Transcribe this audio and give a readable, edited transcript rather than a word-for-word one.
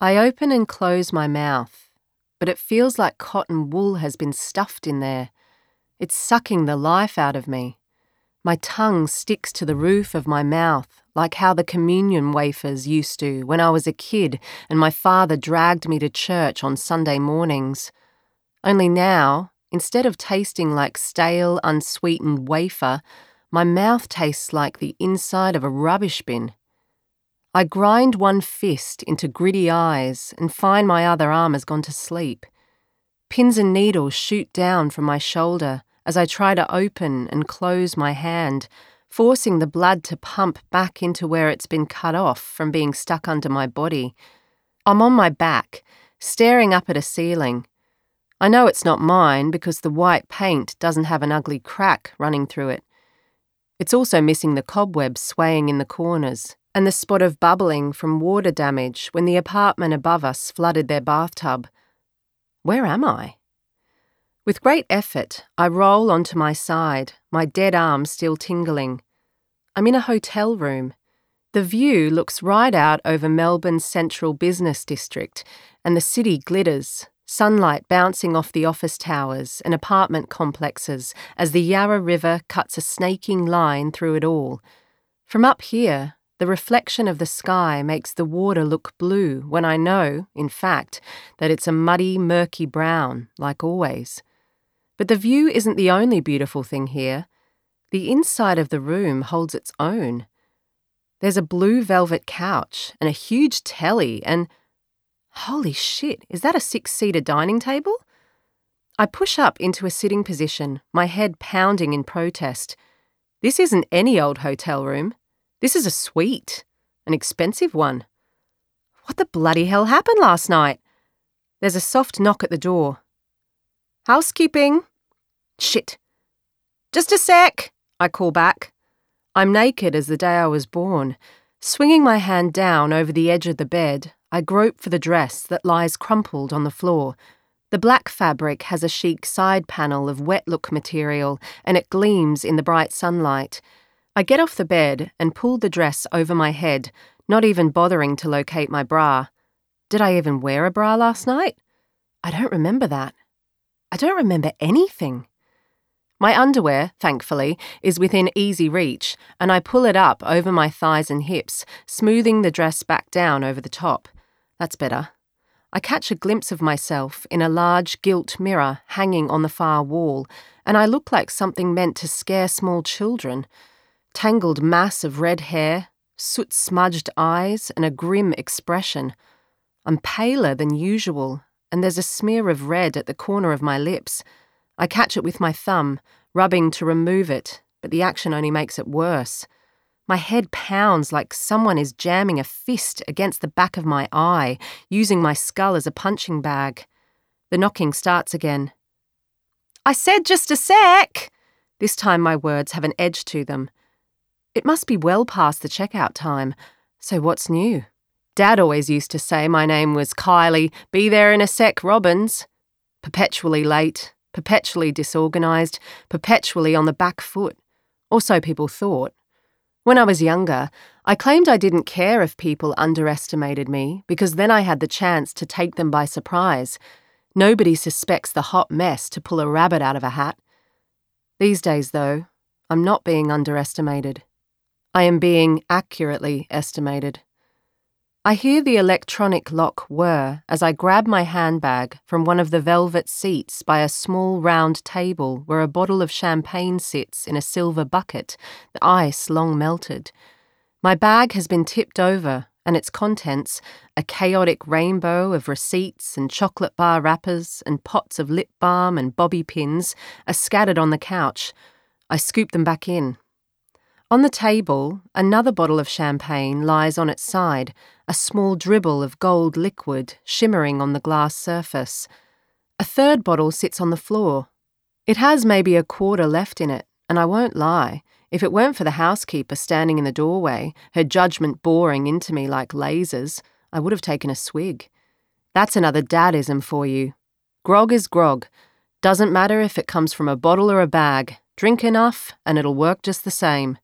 I open and close my mouth, but it feels like cotton wool has been stuffed in there. It's sucking the life out of me. My tongue sticks to the roof of my mouth, like how the communion wafers used to when I was a kid and my father dragged me to church on Sunday mornings. Only now, instead of tasting like stale, unsweetened wafer, my mouth tastes like the inside of a rubbish bin. I grind one fist into gritty eyes and find my other arm has gone to sleep. Pins and needles shoot down from my shoulder as I try to open and close my hand, forcing the blood to pump back into where it's been cut off from being stuck under my body. I'm on my back, staring up at a ceiling. I know it's not mine because the white paint doesn't have an ugly crack running through it. It's also missing the cobwebs swaying in the corners and the spot of bubbling from water damage when the apartment above us flooded their bathtub. Where am I? With great effort, I roll onto my side, my dead arm still tingling. I'm in a hotel room. The view looks right out over Melbourne's central business district, and the city glitters, sunlight bouncing off the office towers and apartment complexes as the Yarra River cuts a snaking line through it all. From up here, the reflection of the sky makes the water look blue when I know, in fact, that it's a muddy, murky brown, like always. But the view isn't the only beautiful thing here. The inside of the room holds its own. There's a blue velvet couch and a huge telly and... holy shit, is that a 6-seater dining table? I push up into a sitting position, my head pounding in protest. This isn't any old hotel room. This is a suite, an expensive one. What the bloody hell happened last night? There's a soft knock at the door. Housekeeping. Shit. Just a sec, I call back. I'm naked as the day I was born. Swinging my hand down over the edge of the bed, I grope for the dress that lies crumpled on the floor. The black fabric has a chic side panel of wet-look material, and it gleams in the bright sunlight. I get off the bed and pull the dress over my head, not even bothering to locate my bra. Did I even wear a bra last night? I don't remember that. I don't remember anything. My underwear, thankfully, is within easy reach, and I pull it up over my thighs and hips, smoothing the dress back down over the top. That's better. I catch a glimpse of myself in a large gilt mirror hanging on the far wall, and I look like something meant to scare small children. Tangled mass of red hair, soot-smudged eyes, and a grim expression. I'm paler than usual, and there's a smear of red at the corner of my lips. I catch it with my thumb, rubbing to remove it, but the action only makes it worse. My head pounds like someone is jamming a fist against the back of my eye, using my skull as a punching bag. The knocking starts again. I said just a sec! This time my words have an edge to them. It must be well past the checkout time, so what's new? Dad always used to say my name was Kylie, be there in a sec, Robbins. Perpetually late, perpetually disorganised, perpetually on the back foot, or so people thought. When I was younger, I claimed I didn't care if people underestimated me because then I had the chance to take them by surprise. Nobody suspects the hot mess to pull a rabbit out of a hat. These days, though, I'm not being underestimated. I am being accurately estimated. I hear the electronic lock whir as I grab my handbag from one of the velvet seats by a small round table where a bottle of champagne sits in a silver bucket, the ice long melted. My bag has been tipped over, and its contents, a chaotic rainbow of receipts and chocolate bar wrappers and pots of lip balm and bobby pins, are scattered on the couch. I scoop them back in. On the table, another bottle of champagne lies on its side, a small dribble of gold liquid shimmering on the glass surface. A third bottle sits on the floor. It has maybe a quarter left in it, and I won't lie, if it weren't for the housekeeper standing in the doorway, her judgment boring into me like lasers, I would have taken a swig. That's another dadism for you. Grog is grog. Doesn't matter if it comes from a bottle or a bag. Drink enough, and it'll work just the same.